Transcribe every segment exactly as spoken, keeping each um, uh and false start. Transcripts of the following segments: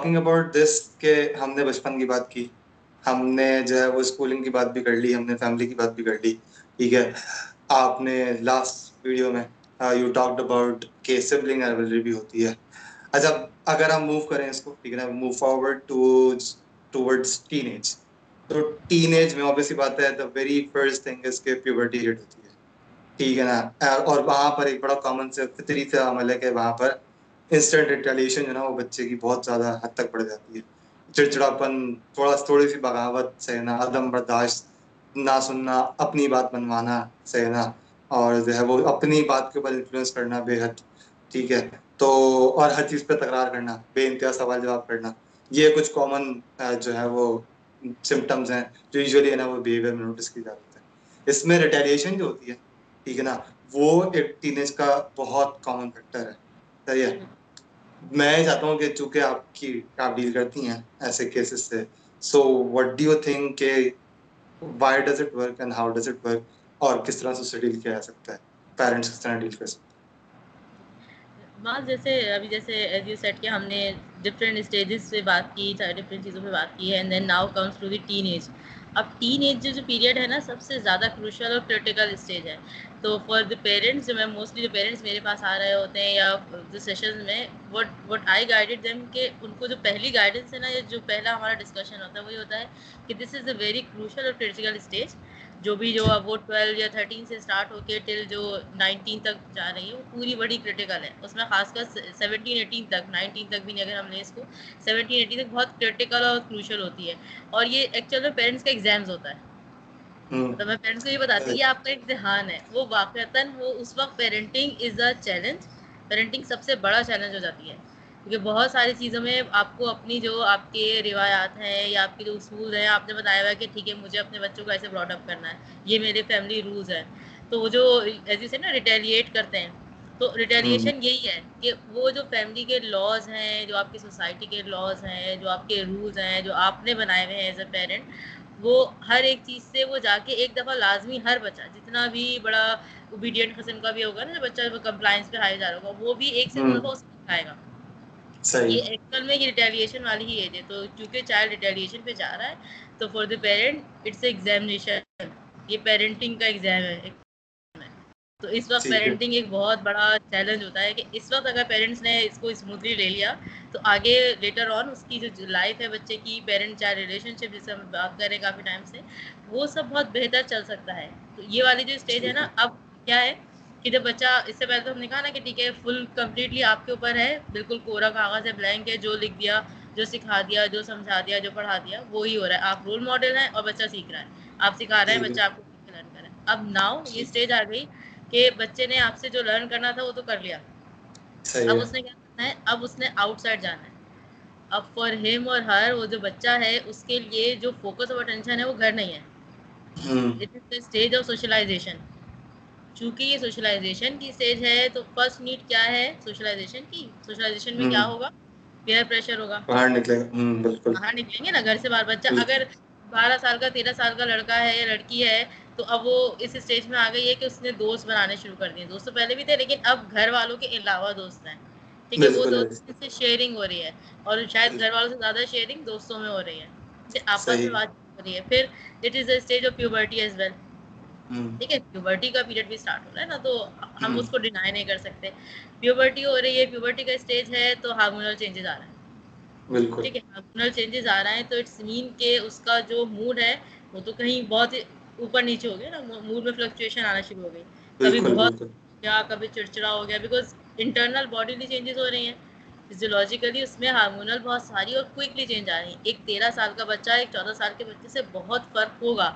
Talking about this کہ ہم نے بچپن کی بات کی, ہم نے جو ہے وہ اسکولنگ کی بات بھی کر لی, ہم نے فیملی کی بات بھی کر لی. ٹھیک ہے, آپ نے لاسٹ ویڈیو میں یو ٹاکڈ اباؤٹ کہ سبلنگ رائیولری بھی ہوتی ہے. اچھا, اگر ہم موو کریں اس کو, ٹھیک ہے نا, move forward to towards teenage, تو ٹین ایج میں آبویسلی بات ہے دا ویری فرسٹ تھنگ اس کے پیورٹی ہٹ ہوتی ہے. ٹھیک ہے نا, اور وہاں پر ایک بڑا کامن سے فطری سا عمل ہے کہ وہاں پر انسٹنٹ ریٹیلیشن جو نا وہ بچے کی بہت زیادہ حد تک بڑھ جاتی ہے. چڑچڑاپن, تھوڑا تھوڑی سی بغاوت سہنا, عدم برداشت, نہ سننا, اپنی بات منوانا سہنا, اور جو ہے وہ اپنی بات کے اوپر انفلوئنس کرنا بے حد. ٹھیک ہے, تو اور ہر چیز پہ تکرار کرنا, بے انتہا سوال جواب کرنا, یہ کچھ کامن جو ہے وہ سمٹمز ہیں جو یوزلی ہے نا وہ بیہیویئر میں نوٹس کی جاتی ہے. اس میں ریٹیلیشن جو ہوتی ہے, ٹھیک ہے نا, وہ ایک ٹین ایج کا بہت کامن فیکٹر ہے. صحیح ہے, میں چاہتا ہوں کہ چونکہ آپ کی آپ ڈیل کرتی ہیں ایسے کیسز سے, so what do you think کہ why does it work and how does it work, اور کس طرح سے اسے ڈیل کیا جا سکتا ہے, پیرنٹس کس طرح ڈیل کر سکتے ہیں؟ بعض جیسے ابھی جیسے ایز یو سیٹ کہ ہم نے ڈفرینٹ اسٹیجز پہ بات کی, ڈفرینٹ چیزوں پہ بات کی ہے, and then now comes to the teenage. اب ٹین ایج جو پیریڈ ہے نا سب سے زیادہ کروشل اور کریٹیکل اسٹیج ہے. تو فار دی پیرنٹس, جو میں موسٹلی جو پیرنٹس میرے پاس آ رہے ہوتے ہیں یا جو سیشنز میں, what what I guided them کہ ان کو جو پہلی گائیڈنس ہے نا, جو پہلا ہمارا ڈسکشن ہوتا ہے وہی ہوتا ہے کہ this is a very crucial اور کریٹیکل اسٹیج. جو بھی جو اب وہ ٹویلو یا تھرٹین سے اسٹارٹ ہو کے ٹل جو نائنٹین تک جا رہی ہے وہ پوری بڑی کریٹیکل ہے. اس میں خاص کر سیونٹین ایٹین تک, نائنٹین تک بھی نہیں اگر ہم لیں اس کو, سیونٹین ایٹین تک بہت کریٹیکل اور کروشل ہوتی ہے. اور یہ ایکچوئل میں پیرنٹس کا ایگزامز ہوتا ہے. تو میں پیرنٹس کو یہ بتاتی ہوں یہ آپ کا امتحان ہے. وہ واقعتاً وہ اس وقت parenting is a challenge, parenting سب سے بڑا چیلنج ہو جاتی ہے, کیونکہ بہت ساری چیزوں میں آپ کو اپنی جو آپ کے روایات ہیں یا آپ کے جو اصول ہیں, آپ نے بتایا ہوا ہے کہ ٹھیک ہے مجھے اپنے بچوں کو ایسے براٹ اپ کرنا ہے, یہ میرے فیملی رولز ہیں. تو وہ جو ایز یو سے نا ریٹیلیٹ کرتے ہیں, تو ریٹیلیشن یہی ہے کہ وہ جو فیملی کے لاز ہیں, جو آپ کی سوسائٹی کے لاز ہیں, جو آپ کے رولز ہیں, جو آپ نے بنائے ہوئے ہیں ایز اے پیرنٹ, وہ ہر ایک چیز سے وہ جا کے ایک دفعہ لازمی ہر بچہ جتنا بھی بڑا اوبیڈینٹ قسم کا بھی ہوگا نا, جو بچہ کمپلائنس پہ ہائی جا رہا ہوگا, وہ بھی ایک سے دفعہ اس کو کھائے گا. یہ ایکچوئل میں یہ ریٹیلیشن والی ہی ایج ہے. تو چونکہ چائلڈ ریٹیلیشن پہ جا رہا ہے, تو for the parent it's examination, یہ پیرنٹنگ کا ایگزام ہے. تو اس وقت پیرنٹنگ ایک بہت بڑا چیلنج ہوتا ہے کہ اس وقت اگر پیرنٹس نے اس کو اسموتھلی لے لیا تو آگے لیٹر آن اس کی جو لائف ہے بچے کی, پیرنٹ چائلڈ ریلیشن شپ جس سے ہم بات کر رہے ہیں کافی ٹائم سے, وہ سب بہت بہتر چل سکتا ہے. تو یہ والی جو اسٹیج ہے نا, اب کیا ہے کہ جب بچہ, اس سے پہلے تو ہم نے کہا نا کہ ٹھیک ہے فل کمپلیٹلی آپ کے اوپر ہے, بالکل کورا کاغذ ہے, بلینک ہے, جو لکھ دیا, جو سکھا دیا, جو سمجھا دیا, جو پڑھا دیا, وہی ہو رہا ہے. آپ رول ماڈل ہیں اور بچہ سیکھ رہا ہے, آپ سکھا رہے ہیں, بچہ آپ کو لرن کر رہا ہے. اب ناؤ یہ اسٹیج آ گئی کہ بچے نے آپ سے جو لرن کرنا تھا وہ تو کر لیا, اب اس نے کیا کرنا ہے, اب اس نے آؤٹ سائڈ جانا ہے. اب فار ہم اور ہر, وہ جو بچہ ہے اس کے لیے جو فوکس اور اٹینشن ہے وہ گھر نہیں ہے. It is the stage of socialization. چونکہ یہ سوشلائزیشن کی اسٹیج ہے, تو فرسٹ نیڈ کیا ہے سوشلائزیشن کی. سوشلائزیشن میں کیا ہوگا, پیئر پریشر ہوگا, باہر نکلیں گے, بالکل باہر نکلیں گے نا گھر سے باہر. بچہ اگر بارہ سال کا, تیرہ سال کا لڑکا ہے یا لڑکی ہے, تو اب وہ اس اسٹیج میں آ گئی ہے کہ اس نے دوست بنانے شروع کر دیے. دوست تو پہلے بھی تھے, لیکن اب گھر والوں کے علاوہ دوست ہیں. ٹھیک ہے, وہ دوستوں سے شیئرنگ ہو رہی ہے, اور شاید گھر والوں سے زیادہ شیئرنگ دوستوں میں ہو رہی ہے, آپس میں بات ہو رہی ہے. پھر it is a stage of puberty as well. ٹھیک ہے, پیوبرٹی کا پیریڈ بھی اسٹارٹ ہو رہا ہے نا, تو ہم اس کو ڈینائی نہیں کر سکتے. پیوبرٹی ہو رہی ہے, پیوبرٹی کا اسٹیج ہے, تو ہارمونل چینجز آ رہے ہیں. بالکل ٹھیک ہے, ہارمونل چینجز آ رہے ہیں, تو اٹس مین کہ اس کا جو موڈ ہے وہ تو کہیں بہت اوپر نیچے ہو گیا نا, موڈ میں فلکچویشن آنا شروع ہو گئی. کبھی بہت یا کبھی چڑچڑا ہو گیا, بیکاز انٹرنل باڈیلی چینجز ہو رہی ہیں فزیولوجیکلی, اس میں ہارمونل بہت ساری اور کوئکلی چینج آ رہی ہیں. ایک تیرہ سال کا بچہ ایک چودہ سال کے بچے سے بہت فرق ہوگا,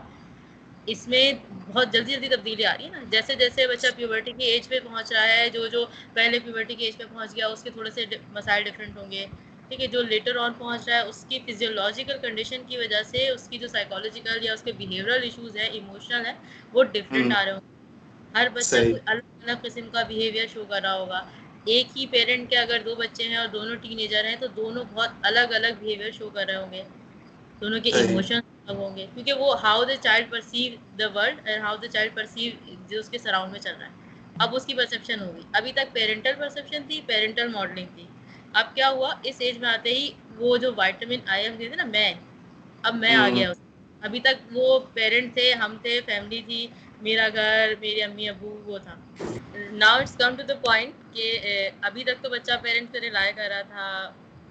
اس میں بہت جلدی جلدی تبدیلی آ رہی ہے نا. جیسے جیسے بچہ پیوبرٹی کی ایج پہ پہنچ رہا ہے, جو جو پہلے پیوبرٹی کی ایج پہ پہنچ گیا اس کے تھوڑے سے مسائل ڈفرینٹ ہوں گے. ٹھیک ہے, جو لیٹر آن پہنچ رہا ہے اس کی فزیولوجیکل کنڈیشن کی وجہ سے اس کی جو سائیکالوجیکل یا اس کے بیہیویئرل ایشوز ہیں, ایموشنل ہیں, وہ ڈفرینٹ آ رہے ہوں گے. ہر بچہ کوئی الگ الگ قسم کا بیہیویئر شو کر رہا ہوگا. ایک ہی پیرنٹ کے اگر دو بچے ہیں اور دونوں ٹین ایجر ہیں, تو دونوں بہت الگ الگ بیہیویئر شو کر رہے ہوں گے, دونوں کے ایموشن الگ ہوں گے, کیونکہ وہ how the child perceive the world and how the child perceive جو اس کے سراؤنڈ میں چل رہا ہے, اب اس کی پرسیپشن ہوگی. ابھی تک پیرنٹل پرسیپشن تھی, پیرنٹل ماڈلنگ تھی. اب کیا ہوا, اس ایج میں آتے ہی وہ جو وائٹامن آئی ایف دیتے نا میں اب میں آ گیا. ابھی تک وہ پیرنٹ تھے, ہم تھے, فیملی تھی, میرا گھر, میری امی ابو, وہ تھا. Now it's come to the point کہ ابھی تک تو بچہ پیرنٹس پہ رائے کر رہا تھا,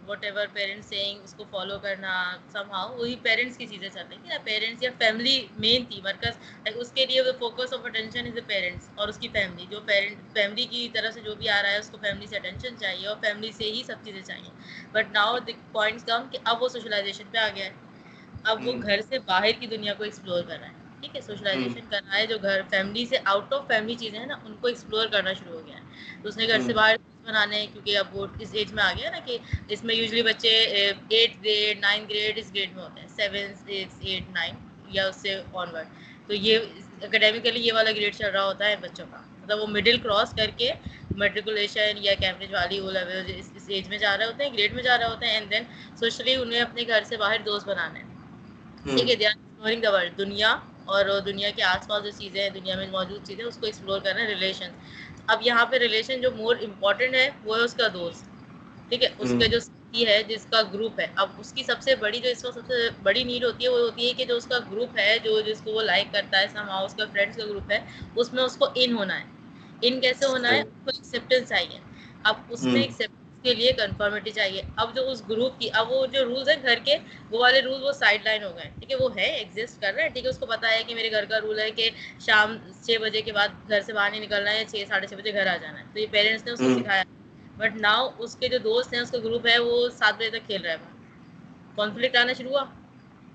وٹ ایور پیرنٹس سیئنگ اس کو فالو کرنا, سم ہاؤ وہی پیرنٹس کی چیزیں چل رہی تھی نا. پیرنٹس یا فیملی مین تھی مرکز, اس کے لیے focus of attention is the parents اور اس کی فیملی. جو پیرنٹ فیملی کی طرف سے جو بھی آ رہا ہے اس کو فیملی سے اٹینشن چاہیے اور فیملی سے ہی سب چیزیں چاہیے. But now the points come کہ اب وہ سوشلائزیشن پہ آ گیا ہے, اب وہ گھر سے باہر کی دنیا کو ایکسپلور کر رہا ہے. ٹھیک ہے, سوشلائزیشن کر رہا ہے, جو گھر فیملی سے آؤٹ آف فیملی چیزیں ہیں نا ان کو ایکسپلور کرنا شروع ہو گیا ہے. تو اس نے گھر سے باہر بنانے ہیں کیونکہ اب وہ اس ایج میں آ گیا نا کہ اس میں یوزلی بچے ایٹ گریڈ نائن گریڈ اس گریڈ میں ہوتے ہیں, سیون سکس ایٹ نائن یا اس سے آنورڈ. تو یہ اکیڈیمیکلی یہ والا گریڈ چل رہا ہوتا ہے بچوں کا, مطلب وہ مڈل کراس کر کے میٹریکولیشن یا کیمبرج والی او لیول اس ایج میں جا رہے ہوتے ہیں, گریڈ میں جا رہے ہوتے ہیں. اینڈ دین سوشلی انہیں اپنے گھر سے باہر دوست بنانے ہیں. ٹھیک ہے, they are exploring the world, دنیا اور دنیا کے آس پاس جو چیزیں ہیں, دنیا میں موجود چیزیں, اس کو ایکسپلور کرنا ہے. ریلیشن, اب یہاں پہ ریلیشن جو مور امپورٹنٹ ہے وہ ہے اس کا دوست. ٹھیک ہے, اس کا جو ساتھی ہے, جس کا گروپ ہے. اب اس کی سب سے بڑی جو اس وقت سب سے بڑی نیڈ ہوتی ہے وہ ہوتی ہے کہ جو اس کا گروپ ہے, جو جس کو وہ لائک کرتا ہے, سم ہاؤ اس کا فرینڈس کا گروپ ہے, اس میں اس کو ان ہونا ہے. ان کیسے ہونا ہے, اس کو ایکسیپٹینس چاہیے. اب اس میں ایکسیپٹینس کے لیے کنفرمیٹی چاہیے. اب جو اس گروپ کی اب وہ جو رولز ہیں گھر کے, وہ والے رولز وہ سائڈ لائن ہو گئے. ٹھیک ہے, وہ ہے, ایگزسٹ کر رہا ہے. ٹھیک ہے, اس کو پتا ہے کہ میرے گھر کا رول ہے کہ شام چھ بجے کے بعد گھر سے باہر نہیں نکلنا ہے, چھ ساڑھے چھ بجے گھر آ جانا ہے. تو یہ پیرنٹس نے اس کو سکھایا. بٹ ناؤ اس کے جو دوست ہیں, اس کا گروپ ہے, وہ سات بجے تک کھیل رہا ہے. کانفلکٹ آنا شروع ہوا.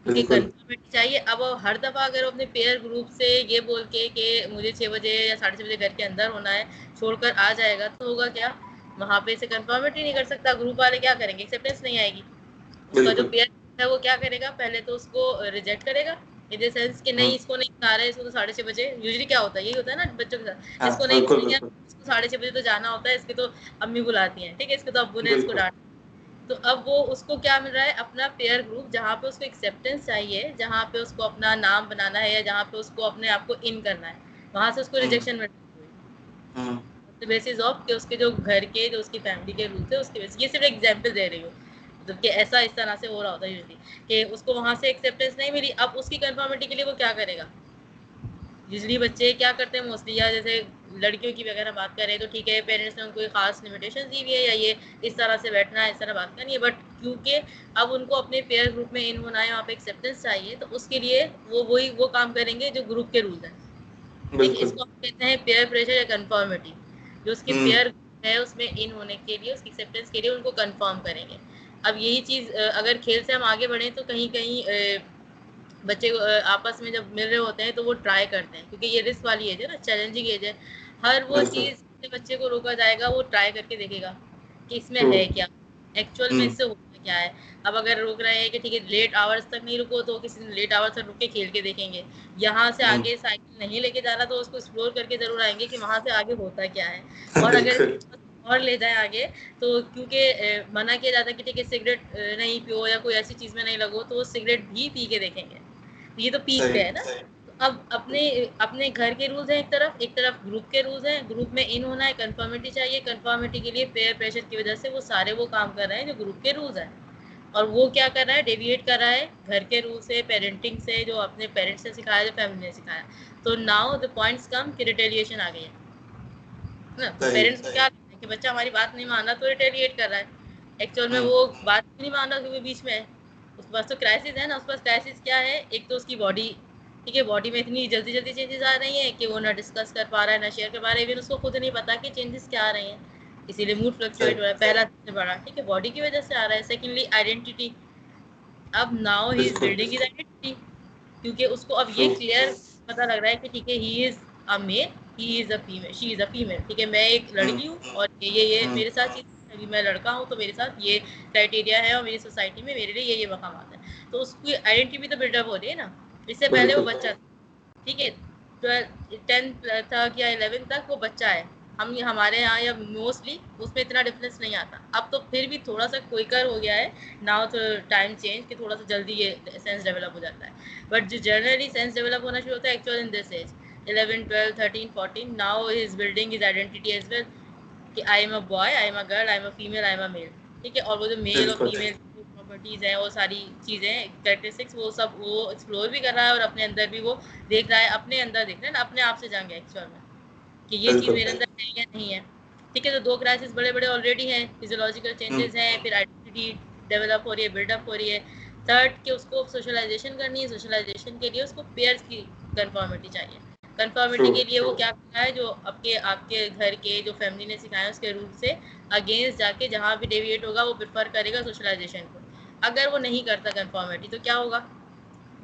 کنفرمیٹی چاہیے. اب ہر دفعہ اگر اپنے پیئر گروپ سے یہ بول کے کہ مجھے چھ بجے یا ساڑھے چھ بجے گھر کے اندر ہونا ہے, چھوڑ کر آ جائے گا, تو ہوگا کیا, وہاں پہ اسے کنفرمیٹی نہیں کر سکتا. گروپ والے کیا کریں گے, ایکسیپٹینس نہیں آئے گی. اس کا جو پیئر ہے وہ کیا کرے گا, پہلے تو اس کو ریجیکٹ کرے گا, ان دا سینس کہ نہیں اس کو نہیں کھا رہا ہے, اس کو ساڑھے چھ بجے یوزلی کیا ہوتا ہے, یہی ہوتا ہے نا بچوں کے ساتھ, اس کو نہیں کھایا, اس کو ساڑھے چھ بجے تو جانا ہوتا ہے, اس کی تو امی بلاتی ہیں. ٹھیک ہے, اس کے تو ابو نے اس کو ڈانٹا. تو اب وہ اس کو کیا مل رہا ہے, اپنا پیئر گروپ, جہاں پہ اس کو ایکسیپٹینس چاہیے, جہاں پہ اس کو اپنا نام بنانا ہے, یا جہاں پہ اس کو اپنے آپ کو ان کرنا ہے, وہاں سے اس کو ریجیکشن ملتی ہے. بیسز آف کہ اس کے جو گھر کے جو اس کی فیملی کے رولس ہیں اس کے بیس. یہ صرف ایگزامپل دے رہی ہوں, مطلب کہ ایسا اس طرح سے ہو رہا ہوتا ہے یوزلی کہ اس کو وہاں سے ایکسیپٹینس نہیں ملی. اب اس کی کنفارمیٹی کے لیے وہ کیا کرے گا, یوزلی بچے کیا کرتے ہیں موسٹلی, یا جیسے لڑکیوں کی وغیرہ بات کریں تو ٹھیک ہے, پیرنٹس نے ان کو خاص لمیٹیشن دی ہوئی ہے, یا یہ اس طرح سے بیٹھنا ہے, اس طرح بات کرنی ہے. بٹ کیونکہ اب ان کو اپنے پیئر گروپ میں ان ہونا ہے, وہاں پہ ایکسیپٹینس چاہیے, تو اس کے لیے وہ وہی وہ کام کریں گے جو گروپ کے رولس ہیں. اس کو ہم کہتے ہیں پیئر پریشر یا کنفارمیٹی. جو اس کے پیئر ہے اس میں ان ہونے کے لیے, اس کی ایکسیپٹینس کے لیے ان کو کنفرم کریں گے. اب یہی چیز اگر کھیل سے ہم آگے بڑھیں تو کہیں کہیں بچے آپس میں جب مل رہے ہوتے ہیں تو وہ ٹرائی کرتے ہیں, کیونکہ یہ رسک والی ایج ہے نا, چیلنجنگ ایج ہے. ہر وہ چیز سے بچے کو روکا جائے گا, وہ ٹرائی کر کے دیکھے گا کہ اس میں ہے کیا, ایکچوئل میں اس سے ہوتا کیا ہے. اب اگر روک رہے ہیں کہ ٹھیک ہے لیٹ آورس تک نہیں رکو, تو کسی دن لیٹ آورس تک رک کے کھیل کے دیکھیں گے. یہاں سے آگے سائیکل نہیں لے کے جانا, تو اس کو ایکسپلور کر کے ضرور آئیں گے کہ وہاں سے آگے ہوتا کیا ہے. اور اگر اور لے جائیں آگے تو کیونکہ منع کیا جاتا ہے کہ ٹھیک ہے سگریٹ نہیں پیو یا کوئی ایسی چیز میں نہیں لگو, تو وہ سگریٹ بھی پی کے دیکھیں گے. یہ تو پیک پہ ہے نا. اب اپنے اپنے گھر کے رولز ہیں ایک طرف, ایک طرف گروپ کے رولز ہیں. گروپ میں ان ہونا ہے, کنفرمیٹی چاہیے, کنفرمیٹی کے لیے پیئر پریشر کی وجہ سے وہ سارے وہ کام کر رہے ہیں جو گروپ کے رولز ہیں. اور وہ کیا کر رہا ہے, ڈیویٹ کر رہا ہے گھر کے رول سے, پیرنٹنگ سے, جو اپنے پیرنٹس نے سکھایا, جو فیملی نے سکھایا. تو ناؤ دا پوائنٹس کم کہ ریٹیلیشن آ گئی ہے نا. پیرنٹس کو کیا کہ بچہ ہماری بات نہیں مان رہا, تو ریٹیلیٹ کر رہا ہے. ایکچوئل میں وہ بات نہیں مان رہا کیونکہ بیچ میں ہے. اس کے پاس تو کرائسس ہے نا. اس کے پاس کرائسس کیا ہے, ایک تو اس کی باڈی, ٹھیک ہے, باڈی میں اتنی جلدی جلدی چینجز آ رہی ہیں کہ وہ نہ ڈسکس کر پا رہا ہے, نہ شیئر کر پا رہا ہے. ایون اس کو خود نہیں پتا کہ چینجز کیا آ رہے ہیں, اسی لیے موڈ فلکچویٹ ہو رہا ہے. پہلا سب سے بڑا, ٹھیک ہے, باڈی کی وجہ سے آ رہا ہے. Secondly identity. اب now he is building his identity, کیونکہ اس کو اب یہ کلیئر پتہ لگ رہا ہے کہ ٹھیک ہے ہی از اے میل, ہی از a female, she is a female. ٹھیک ہے, میں ایک لڑکی ہوں اور یہ یہ میرے ساتھ چیز, ابھی میں لڑکا ہوں تو میرے ساتھ یہ کرائٹیریا ہے اور میری سوسائٹی میں میرے لیے یہ یہ مقامات ہیں. تو اس کی آئیڈینٹی بھی تو بلڈ اپ ہو رہی ہے نا. اس سے پہلے وہ بچہ, ٹھیک ہے, ٹویلو ٹینتھ تک یا الیون تک وہ بچہ ہے. ہم ہمارے یہاں یا موسٹلی اس میں اتنا ڈفرینس نہیں آتا. اب تو پھر بھی تھوڑا سا کوئکر ہو گیا ہے ناؤ, تو ٹائم چینج کہ تھوڑا سا جلدی یہ سینس ڈیولپ ہو جاتا ہے. بٹ جو جنرلی سینس ڈیولپ ہونا شروع ہوتا ہے actual in this age eleven twelve thirteen fourteen. Now he is building his identity as well کہ I am a boy, I am a girl, I am a female, I am a male. ٹھیک ہے, اور وہ جو میل اور female properties ہیں وہ ساری چیزیں کریکٹرسٹکس وہ سب وہ ایکسپلور بھی کر رہا ہے اور اپنے اندر بھی وہ دیکھ رہا ہے, اپنے اندر دیکھ رہا ہے نا, اپنے آپ سے جائیں گے ایکچوئل میں کہ یہ چیز میرے اندر ہے یا نہیں ہے. ٹھیک ہے, تو دو کرائسس بڑے بڑے آلریڈی ہیں, فزیولوجیکل چینجز ہیں, پھر آئیڈینٹی ڈیولپ ہو رہی ہے, بلڈ اپ ہو رہی ہے. تھرڈ کہ اس کو سوشلائزیشن کرنی ہے, سوشلائزیشن کے لیے اس کو پیئرس کی کنفارمیٹی چاہیے. کنفارمیٹی کے لیے وہ کیا کرتا ہے, جو آپ کے آپ کے گھر کے جو فیملی نے سکھایا ہے اس کے رول سے اگینسٹ جا کے جہاں بھی ڈیویٹ ہوگا وہ پریفر کرے گا سوشلائزیشن کو. اگر وہ نہیں کرتا کنفارمیٹی تو کیا ہوگا,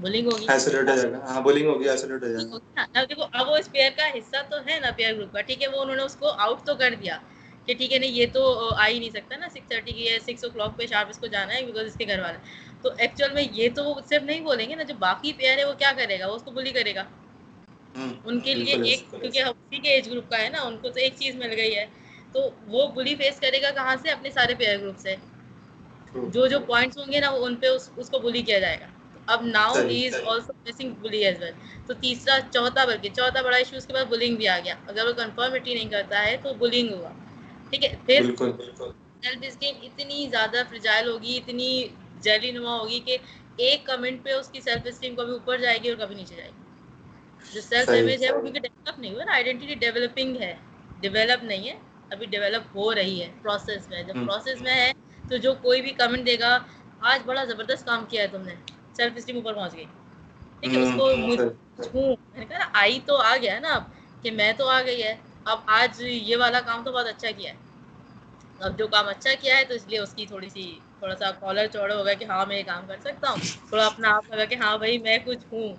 بولنگ ہوگی, آئسولیٹ ہو جائے گا. ہاں بولنگ ہوگی, آئسولیٹ ہو جائے گا نا. دیکھو اب وہ اس پیئر کا حصہ تو ہے نا, پیئر گروپ کا. ٹھیک ہے, وہ انہوں نے اس کو آؤٹ تو کر دیا کہ ٹھیک ہے نہیں یہ تو آ ہی نہیں سکتا نا, سکس تھرٹی کی ہے, سکس او کلاک پہ شارپ اس کو جانا ہے بیکاز اس کے گھر والا. تو ایکچوئل میں یہ تو صرف نہیں بولیں گے نا, جو باقی پیئر ہے وہ کیا کرے گا, وہ اس کو بلی کرے گا. ان کے لیے ایک, کیونکہ اسی کے ایج گروپ کا ہے نا, ان کو تو ایک چیز مل گئی ہے, تو وہ بلی فیس کرے گا کہاں سے, اپنے سارے پیئر گروپ سے. جو جو پوائنٹس ہوں گے نا ان پہ اس کو بلی کیا جائے گا. اب now he is also facing bully as well. تو تیسرا چوتھا بلکہ چوتھا بڑا ایشو اس کے بعد بلنگ بھی آ گیا. اگر وہ کنفرمیٹی نہیں کرتا ہے تو بلنگ ہوگا. ٹھیک ہے, پھر سیلف اسٹیم اتنی زیادہ فرجائل ہوگی, اتنی جیلی نما ہوگی کہ ایک کمنٹ پہ اس کی سیلف اسٹیم کبھی اوپر جائے گی اور کبھی نیچے جائے گی. جو سیلف امیج ہے وہ کیونکہ ڈیولپ نہیں ہوا نا, آئیڈینٹی ڈیولپنگ ہے, ڈیولپ نہیں ہے, ابھی ڈیولپ ہو رہی ہے, پروسیس میں. جب پروسیس میں ہے تو جو کوئی بھی کمنٹ دے گا, آج بڑا زبردست کام کیا ہے تم نے, سیلف اسٹیم اوپر پہنچ گئی. ٹھیک ہے, اس کو ہوں میں نے کہا نا, آئی تو آ گیا ہے نا اب کہ میں تو آ گئی ہے, اب آج یہ والا کام تو بہت اچھا کیا ہے. اب جو کام اچھا کیا ہے تو اس لیے اس کی تھوڑی سی تھوڑا سا کالر چوڑا ہوگا کہ ہاں میں یہ کام کر سکتا ہوں, تھوڑا اپنا آپ لگا کہ ہاں بھائی میں کچھ ہوں.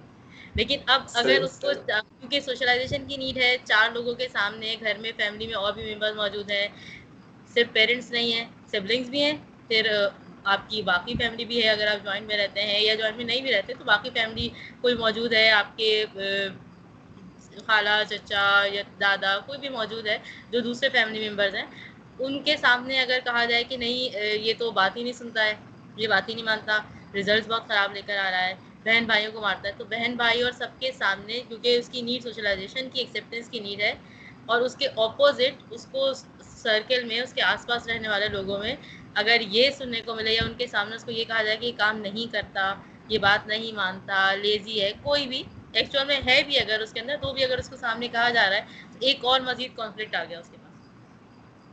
لیکن اب اگر اس کو, کیونکہ سوشلائزیشن کی نیڈ ہے, چار لوگوں کے سامنے, گھر میں فیملی میں اور بھی ممبرز موجود ہیں, صرف پیرنٹس نہیں ہیں, سبلنگس بھی ہیں, پھر آپ کی باقی فیملی بھی ہے اگر آپ جوائنٹ میں رہتے ہیں, یا جوائنٹ میں نہیں بھی رہتے تو باقی فیملی کوئی موجود ہے, آپ کے خالہ چچا یا دادا کوئی بھی موجود ہے جو دوسرے فیملی ممبرز ہیں. ان کے سامنے اگر کہا جائے کہ نہیں یہ تو بات ہی نہیں سنتا ہے, یہ بات ہی نہیں مانتا, ریزلٹس بہت خراب لے کر آ رہا ہے, بہن بھائیوں کو مارتا ہے, تو بہن بھائی اور سب کے سامنے, کیونکہ اس کی نیڈ سوشلائزیشن کی, ایکسیپٹینس کی نیڈ ہے, اور اس کے اپوزٹ اس کو سرکل میں اس کے آس پاس رہنے والے لوگوں میں اگر یہ سننے کو ملے یا ان کے سامنے اس کو یہ کہا جائے کہ یہ کام نہیں کرتا, یہ بات نہیں مانتا, لیزی ہے, کوئی بھی ایکچوئل میں ہے بھی اگر اس کے اندر, تو بھی اگر اس کو سامنے کہا جا رہا ہے تو ایک اور مزید کانفلکٹ آ گیا اس کے پاس.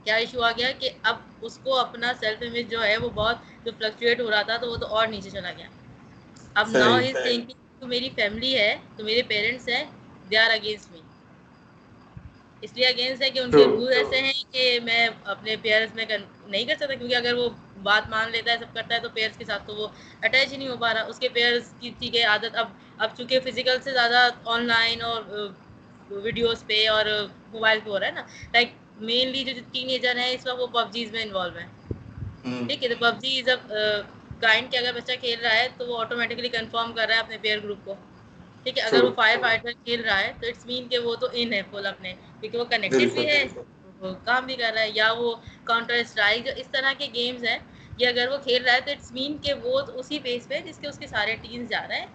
کیا ایشو آ گیا کہ اب اس کو اپنا سیلف امیج جو ہے وہ بہت جو فلکچویٹ ہو رہا تھا تو وہ تو اور نیچے چلا گیا. اب ناؤ از تھنکنگ تو میری فیملی ہے, تو میرے پیرنٹس ہیں, دے آر اگینسٹ می, اس لیے اگینسٹ ہے کہ ان کے رول ایسے ہیں کہ میں اپنے پیرنٹس میں نہیں کر سکتا, کیونکہ اگر وہ بات مان لیتا ہے سب کرتا ہے تو پیرنٹس کے ساتھ تو وہ اٹیچ ہی نہیں ہو پا رہا. اس کے پیرنٹس کی ٹھیک ہے عادت اب اب چونکہ فزیکل سے زیادہ آن لائن اور ویڈیوز پہ اور موبائل پہ ہو رہا ہے نا, لائک مینلی جو ٹین ایجر ہیں اس وقت وہ پب جیز میں انوالو ہیں. ٹھیک ہے, تو پب جی جب کائنڈ کہ اگر بچہ کھیل رہا ہے تو وہ آٹومیٹکلی کنفرم کر رہا ہے اپنے پیئر گروپ کو. ٹھیک ہے, اگر وہ فائر فائٹر کھیل رہا ہے تو اٹس مین کہ وہ تو ان ہے فل اپنے, کیونکہ وہ کنیکٹڈ بھی ہے, وہ کام بھی کر رہا ہے, یا وہ کاؤنٹر اسٹرائک جو اس طرح کے گیمز ہیں یہ اگر وہ کھیل رہا ہے تو اٹس مین کہ وہ اسی بیس پہ جس کے اس کے سارے ٹیمز جا رہے ہیں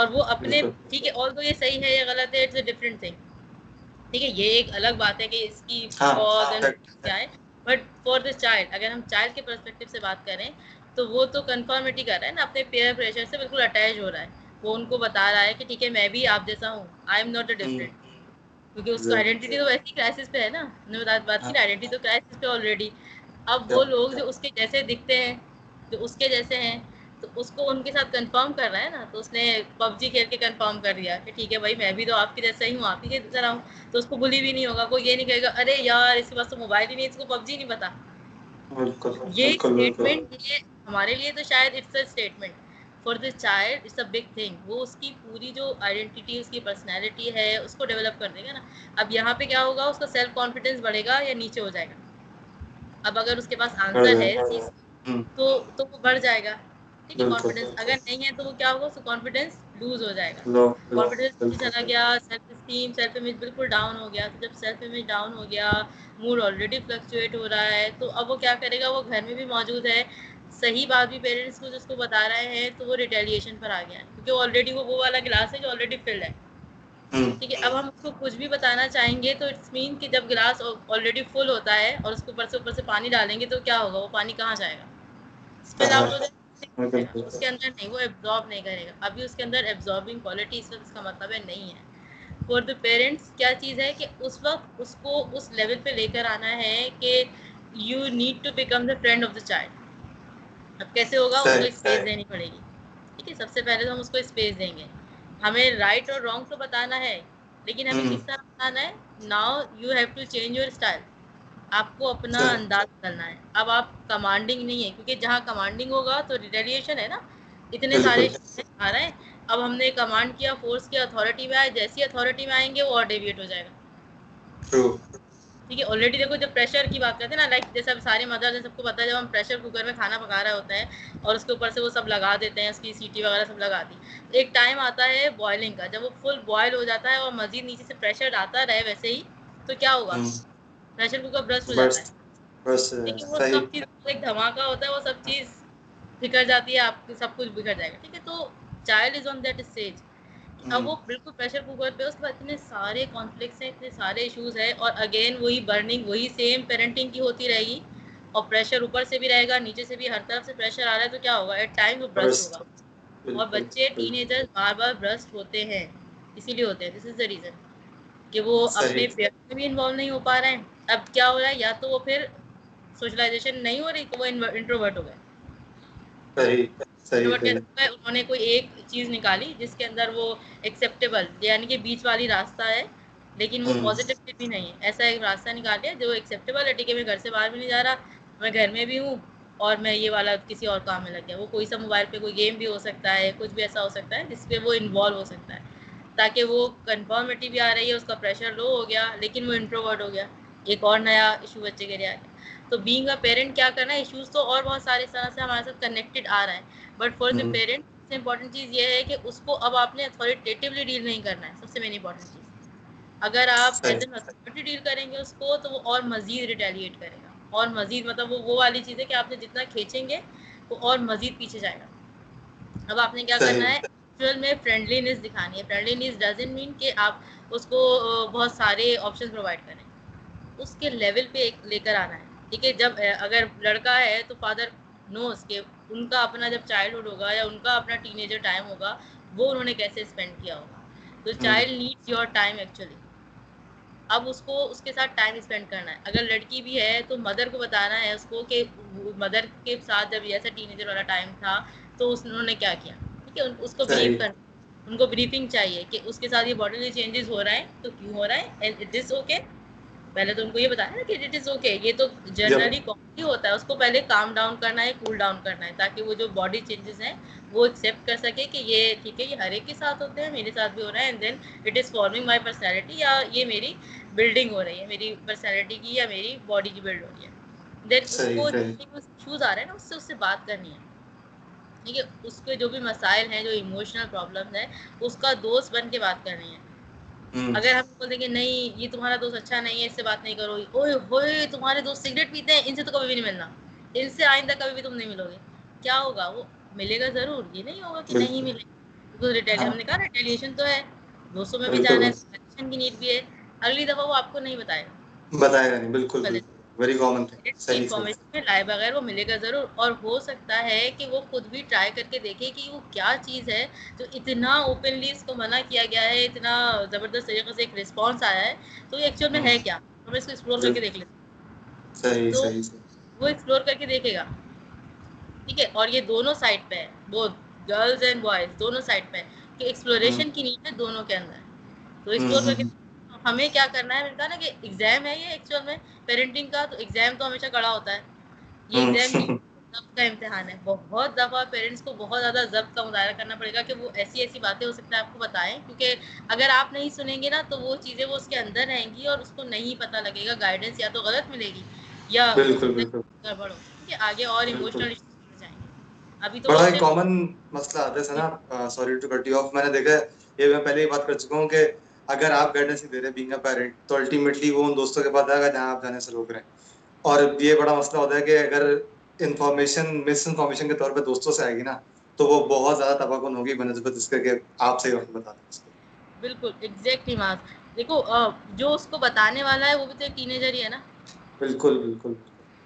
اور وہ اپنے. ٹھیک ہے, اور تو یہ صحیح ہے یا غلط ہے اٹس اے ڈفرینٹ تھنگ. ٹھیک ہے, یہ ایک الگ بات ہے کہ اس کی بہت جائے, بٹ فار دا چائلڈ اگر ہم چائلڈ کے پرسپیکٹو سے بات کریں تو وہ تو کنفرمیٹی کر رہا ہے نا, اپنے پیئر پریشر سے بالکل اٹیچ ہو رہا ہے. وہ ان کو بتا رہا ہے کہ ٹھیک ہے میں بھی آپ جیسا ہوں, I am not a different, کیونکہ اس کا آئیڈینٹی تو ویسے ہی کرائسس پہ ہے نا, ہم نے بات کی آئیڈینٹی تو کرائسس پہ آلریڈی. اب وہ لوگ جو اس کے جیسے دکھتے ہیں, جو اس کے جیسے ہیں, تو اس کو ان کے ساتھ کنفرم کر رہا ہے نا, تو اس نے پب جی کھیل کے کنفرم کر دیا کہ ٹھیک ہے بھائی میں بھی تو آپ کے جیسا ہی ہوں, آپ ہی کے طرح ہوں, تو اس کو بلی بھی نہیں ہوگا, کوئی یہ نہیں کہے گا ارے یار اس کے پاس تو موبائل ہی نہیں, اس کو پب جی نہیں پتا. یہ اسٹیٹمنٹ ہمارے لیے تو شاید it's a statement, for the child it's a big thing. وہ اس کی پوری جو آئیڈینٹی, اس کی پرسنالٹی ہے اس کو ڈیولپ کر دے گا نا. اب یہاں پہ کیا ہوگا, اس کا سیلف کانفیڈینس بڑھے گا یا نیچے ہو جائے گا. اب اگر اس کے پاس آنسر ہے اس چیز تو تو وہ بڑھ جائے گا. ٹھیک ہے, کانفیڈینس اگر نہیں ہے تو وہ کیا ہوگا, اس کا کانفیڈینس لوز ہو جائے گا, کانفیڈینس نیچے چلا گیا, سیلف اسٹیم سیلف امیج بالکل ڈاؤن ہو گیا. تو جب سیلف امیج ڈاؤن ہو گیا, موڈ آلریڈی فلکچویٹ ہو رہا ہے, تو اب وہ کیا کرے گا, وہ گھر میں بھی موجود ہے, صحیح بات بھی پیرنٹس کو جس کو بتا رہے ہیں تو وہ ریٹیلیشن پر آ گیا ہے, کیونکہ آلریڈی وہ وہ والا گلاس ہے جو آلریڈی فل ہے. ٹھیک ہے, اب ہم اس کو کچھ بھی بتانا چاہیں گے تو اٹس مین کہ جب گلاس آلریڈی فل ہوتا ہے اور اس کے اوپر سے اوپر سے پانی ڈالیں گے تو کیا ہوگا, وہ پانی کہاں جائے گا, اسپل آؤٹ ہو جائے گا. بالکل اس کے اندر نہیں، وہ ایبزارب نہیں کرے گا. ابھی اس کے اندر ایبزاربنگ کوالٹی اس وقت اس کا مطلب ہے نہیں ہے. فار دا پیرنٹس کیا چیز ہے کہ اس وقت اس کو اس لیول پہ لے کر آنا ہے کہ you need to become the friend of the child. اب کیسے ہوگا؟ اس کو اسپیس دینی پڑے گی. ٹھیک ہے، سب سے پہلے تو ہم اس کو اسپیس دیں گے. ہمیں رائٹ اور رانگ تو بتانا ہے، لیکن ہمیں کس طرح بتانا ہے؟ Now you have to change your style. آپ کو اپنا انداز بدلنا ہے. اب آپ کمانڈنگ نہیں ہے، کیونکہ جہاں کمانڈنگ ہوگا تو ریٹیلیشن ہے نا. اتنے سارے آ رہے ہیں، اب ہم نے کمانڈ کیا، فورس کیا، اتھارٹی میں آئے. جیسی اتھارٹی میں آئیں گے وہ اور ڈیویٹ ہو جائے گا. ٹھیک ہے، آلریڈی دیکھو جب پریشر کی بات کرتے ہیں نا، لائک جیسے سارے مدرس ہیں سب کو پتہ ہے، جب ہم پریشر کوکر میں کھانا پکا رہا ہوتا ہے اور اس کے اوپر سے وہ سب لگا دیتے ہیں، اس کی سیٹی وغیرہ سب لگا دی. ایک ٹائم آتا ہے بوائلنگ کا، جب وہ فل بوائل ہو جاتا ہے اور مزید نیچے سے پریشر آتا رہے ویسے ہی، تو کیا ہوگا؟ پریشر کوکر برسٹ ہو جاتا ہے. لیکن وہ سب چیز ایک دھماکہ ہوتا ہے، وہ سب چیز بکھر جاتی ہے، آپ کی سب کچھ بکھر جائے گا. ٹھیک ہے، تو child is on that stage. اب وہ بالکل پریشر کوکر پہ، اس کے بعد اتنے سارے کانفلکٹس ہیں، اتنے سارے ایشوز ہیں، اور اگین وہی برننگ، وہی سیم پیرنٹنگ کی ہوتی رہے گی، اور پریشر اوپر سے بھی رہے گا، نیچے سے بھی، ہر طرف سے پریشر آ رہا ہے. تو کیا ہوگا؟ ایٹ ٹائم وہ برسٹ ہوگا. اور بچے ٹین ایجرز بار بار برسٹ ہوتے ہیں، اسی لیے ہوتے ہیں. دس از دا ریزن کہ وہ اپنے پیرنٹس میں بھی انوالو نہیں ہو پا رہے ہیں. اب کیا ہو رہا ہے؟ یا تو وہ پھر سوشلائزیشن نہیں ہو رہی تو وہ انٹروورٹ ہو گئے. صحیح صحیح، انہوں نے کوئی ایک چیز نکالی جس کے اندر وہ ایکسیپٹیبل، یعنی کہ بیچ والی راستہ ہے، لیکن وہ پازیٹیو بھی نہیں ہے. ایسا ایک راستہ نکالے جو ایکسیپٹیبل ہے. ٹھیک ہے، میں گھر سے باہر بھی نہیں جا رہا، میں گھر میں بھی ہوں اور میں یہ والا کسی اور کام میں لگ گیا. وہ کوئی سا موبائل پہ کوئی گیم بھی ہو سکتا ہے، کچھ بھی ایسا ہو سکتا ہے جس پہ وہ انوالو ہو سکتا ہے، تاکہ وہ کنفرمٹی بھی آ رہی ہے، اس کا پریشر لو ہو گیا، لیکن وہ انٹروورٹ ہو گیا. ایک اور نیا ایشو بچے کے لیے آ گیا. تو بینگ اے پیرنٹ کیا کرنا ہے؟ ایشوز تو اور بہت سارے اس طرح سے ہمارے ساتھ کنیکٹڈ آ رہا ہے، بٹ فار دا پیرنٹ سب سے امپورٹنٹ چیز یہ ہے کہ اس کو اب آپ نے اتھارٹیٹیولی ڈیل نہیں کرنا ہے. سب سے مین امپورٹنٹ چیز، اگر آپ اتھارٹیٹیولی ڈیل کریں گے اس کو تو وہ اور مزید ریٹیلیٹ کرے گا، اور مزید، مطلب وہ وہ والی چیز ہے کہ آپ نے جتنا کھینچیں گے وہ اور مزید پیچھے جائے گا. اب آپ نے کیا کرنا ہے؟ ایکچوئل میں فرینڈلی نیس دکھانی ہے. فرینڈلی نیس ڈزنٹ مین کہ آپ اس کو بہت سارے آپشن پرووائڈ کریں، اس کے لیول پہ ایک لے کر آنا ہے. ٹھیک ہے، جب اگر لڑکا ہے تو فادر نوز کہ ان کا اپنا جب چائلڈہڈ ہوگا یا ان کا اپنا ٹین ایجر ٹائم ہوگا وہ انہوں نے کیسے اسپینڈ کیا ہوگا. تو child needs your time actually. اب اس کو اس کے ساتھ ٹائم اسپینڈ کرنا ہے. اگر لڑکی بھی ہے تو مدر کو بتانا ہے اس کو کہ مدر کے ساتھ جب ایسا ٹین ایجر والا ٹائم تھا تو اس انہوں نے کیا کیا. ٹھیک ہے، اس کو بریف کرنا، ان کو بریفنگ چاہیے کہ اس کے ساتھ یہ باڈیلی چینجز ہو رہا ہے تو کیوں ہو رہا ہے. دس اوکے، پہلے تو ان کو یہ بتایا نا کہ اٹ از اوکے. یہ تو جنرلی کامن ہوتا ہے، اس کو پہلے کام ڈاؤن کرنا ہے، کول ڈاؤن کرنا ہے، تاکہ وہ جو باڈی چینجز ہیں وہ ایکسیپٹ کر سکے کہ یہ ٹھیک ہے، یہ ہر ایک کے ساتھ ہوتے ہیں، میرے ساتھ بھی ہو رہا ہے. And then it is forming my personality, یا یہ میری بلڈنگ ہو رہی ہے، میری پرسنالٹی کی یا میری باڈی کی بلڈ ہو رہی ہے. دین اس کو ایشوز آ رہے ہیں نا، اس سے اس سے بات کرنی ہے. ٹھیک ہے، اس کے جو بھی مسائل ہیں، جو ایموشنل پرابلمز ہیں، اس کا دوست بن کے بات کرنی ہے. اگر ہم بول دیں گے نہیں یہ تمہارا دوست اچھا نہیں ہے، اس سے بات نہیں کرو، اوئے ہوئے تمہارے دوست سگریٹ پیتے ہیں، ان سے تو کبھی بھی نہیں ملنا، ان سے آئندہ کبھی بھی تم نہیں ملو گے. کیا ہوگا؟ وہ ملے گا ضرور، یہ نہیں ہوگا کہ نہیں ملے گا. ہم نے کہا ریٹیلیشن تو ہے، دوستوں میں بھی جانا ہے، ریٹیلیشن کی نیڈ بھی ہے. اگلی دفعہ وہ آپ کو نہیں بتائے گا، بتائے گا نہیں. بالکل ویری کامن تھنگ، انفارمیشن میں لائے بغیر وہ ملے گا ضرور. اور ہو سکتا ہے کہ وہ خود بھی ٹرائی کر کے دیکھے کہ وہ کیا چیز ہے جو اتنا اوپنلی اس کو منع کیا گیا ہے، اتنا زبردست طریقے سے ایک رسپانس آیا ہے، تو یہ ایکچوئل میں ہے کیا. ہم اس کو ایکسپلور کر کے دیکھ لیتے ہیں، تو وہ ایکسپلور کر کے دیکھے گا. ٹھیک ہے، اور یہ دونوں سائڈ پہ ہے، بوتھ گرلز اینڈ بوائز دونوں سائڈ پہ ہے کہ ایکسپلوریشن کی نیڈ ہے دونوں کے اندر. تو ایکسپلور کر کے ہمیں کیا کرنا ہے؟ میں نے کہا نا کہ ایگزام ہے یہ ایکچوئل میں پیرنٹنگ کا، تو ایگزام تو ہمیشہ کڑا ہوتا ہے. یہ ایگزام ضبط کا امتحان ہے. بہت دفعہ پیرنٹس کو بہت زیادہ ضبط کا مظاہرہ کرنا پڑے گا کہ وہ ایسی ایسی باتیں ہو سکتا ہے آپ کو بتائیں، کیونکہ اگر آپ نہیں سنیں گے نا تو وہ چیزیں وہ اس کے اندر رہیں گی اور اس کو نہیں پتہ لگے گا. گائیڈنس یا تو غلط ملے گی یا گڑبڑ ہوگی، آگے اور ایموشنل. بڑا ایک کامن مسئلہ آتا ہے نا، sorry to cut you off, میں نے دیکھا ہے یہ، میں پہلے ہی بات کر چکا ہوں کہ اگر آپ گائیڈنس نہیں دے رہے بینگ اے پیرنٹ تو الٹیمیٹلی وہ ان دوستوں کے پاس آئے گا جہاں آپ جانے سے روک رہے ہیں. اور یہ بڑا مسئلہ ہوتا ہے کہ اگر انفارمیشن مس انفارمیشن کے طور پہ دوستوں سے آئے گی نا تو وہ بہت زیادہ تباہ کن ہوگی بنسبت اس کے کہ آپ سے وقت بتا دیں. بالکل ایگزیکٹلی ماس، دیکھو جو اس کو بتانے والا ہے وہ بھی تو ایک ٹین ایجر ہی ہے نا. بالکل بالکل،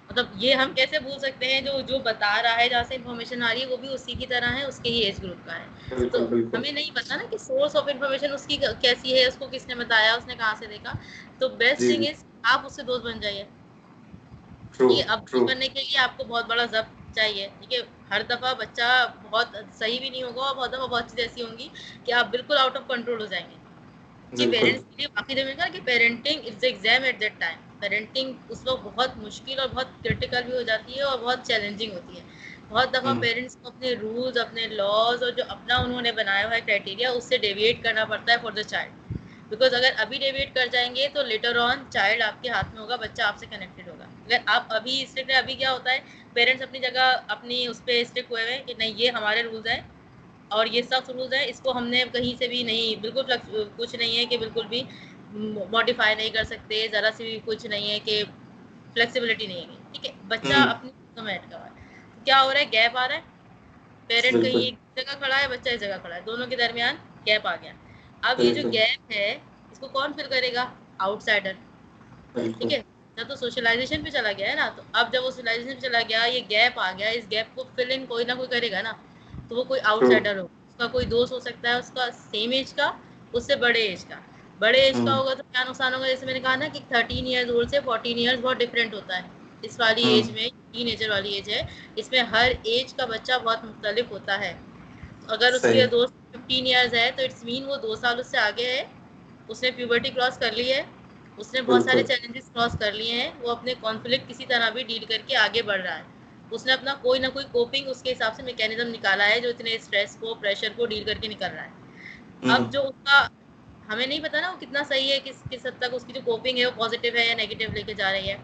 مطلب یہ ہم کیسے بھول سکتے ہیں, جو جو بتا رہا ہے جہاں سے انفارمیشن آ رہی ہے وہ بھی اسی کی طرح ہے, اس کے ہی ایج گروپ کا ہے. تو ہمیں نہیں پتا نا کہ سورس آف انفارمیشن اس کی کیسی ہے, اس کو کس نے بتایا, اس نے کہاں سے دیکھا. تو بیسٹ تھنگ از آپ اس سے دوست بن جائیے. اب بننے کے لیے آپ کو بہت بڑا ضبط چاہیے, ٹھیک ہے. ہر دفعہ بچہ بہت صحیح بھی نہیں ہوگا اور بہت دفعہ بہت چیزیں ایسی ہوں گی کہ آپ بالکل آؤٹ آف کنٹرول ہو جائیں گے. جی پیرنٹس کے لیے واقعی دیکھیں گا کہ parenting is exam at that time. Parenting اس وقت بہت مشکل اور بہت کرٹیکل بھی ہو جاتی ہے اور بہت چیلنجنگ ہوتی ہے. بہت دفعہ پیرنٹس کو اپنے رولز, اپنے لاز اور جو اپنا انہوں نے بنایا ہوا ہے کرائٹیریا, اس سے ڈیویٹ کرنا پڑتا ہے فار دا چائلڈ. بیکاز اگر ابھی ڈیویٹ کر جائیں گے تو لیٹر آن چائلڈ آپ کے ہاتھ میں ہوگا, بچہ آپ سے کنیکٹڈ ہوگا. اگر آپ ابھی اسٹرکٹ ہیں, ابھی کیا ہوتا ہے پیرنٹس اپنی جگہ اپنی اس پہ اسٹرکٹ ہوئے ہوئے ہیں کہ نہیں یہ ہمارے رولز ہیں اور یہ سخت رولز ہیں, اس کو ہم نے کہیں سے بھی نہیں بالکل کچھ نہیں ہے کہ بالکل بھی ماڈیفائی نہیں کر سکتے, ذرا سی بھی کچھ نہیں ہے کہ فلیکسیبلٹی نہیں ہے, ٹھیک ہے. بچہ اپنی ایڈ کر رہا ہے, کیا ہو رہا ہے گیپ آ رہا ہے. پیرنٹ کہیں ایک جگہ کھڑا ہے, بچہ اس جگہ کھڑا ہے, دونوں کے درمیان گیپ آ گیا. اب یہ جو گیپ ہے اس کو کون فل کرے گا؟ آؤٹ سائڈر, ٹھیک ہے. جب تو سوشلائزیشن پہ چلا گیا ہے نا, تو اب جب وہ سوشلائزیشن پہ چلا گیا, یہ گیپ آ گیا, اس گیپ کو فل ان کوئی نہ کوئی کرے گا نا, تو وہ کوئی آؤٹ سائڈر ہو. اس کا کوئی دوست ہو سکتا ہے, اس کا سیم ایج کا, اس سے بڑے ایج کا. بڑے ایج کا ہوگا تو کیا نقصان ہوگا؟ جیسے میں نے کہا نا کہ تھرٹین ایئرز اولڈ سے فورٹین ایئرز بہت ڈفرینٹ ہوتا ہے. اس والی ایج میں, ٹین ایجر والی ایج ہے, اس میں ہر ایج کا بچہ بہت مختلف ہوتا ہے. اگر اس کے دوست ففٹین ایئرز ہے تو اٹس مین وہ دو سال اس سے آگے ہے, اس نے پیوبرٹی کراس کر لی ہے, اس نے بہت سارے چیلنجز کراس کر لیے ہیں, وہ اپنے کانفلکٹ کسی طرح بھی ڈیل کر کے آگے بڑھ رہا ہے. اس نے اپنا کوئی نہ کوئی کوپنگ اس کے حساب سے میکینزم نکالا ہے جو اتنے اسٹریس کو, پریشر کو ڈیل کر کے نکل رہا ہے. اب جو اس کا ہمیں نہیں پتا نا وہ کتنا صحیح ہے, کس کس حد تک اس کی جو کوپنگ ہے وہ پازیٹیو ہے یا نیگیٹیو لے کے جا رہی ہے,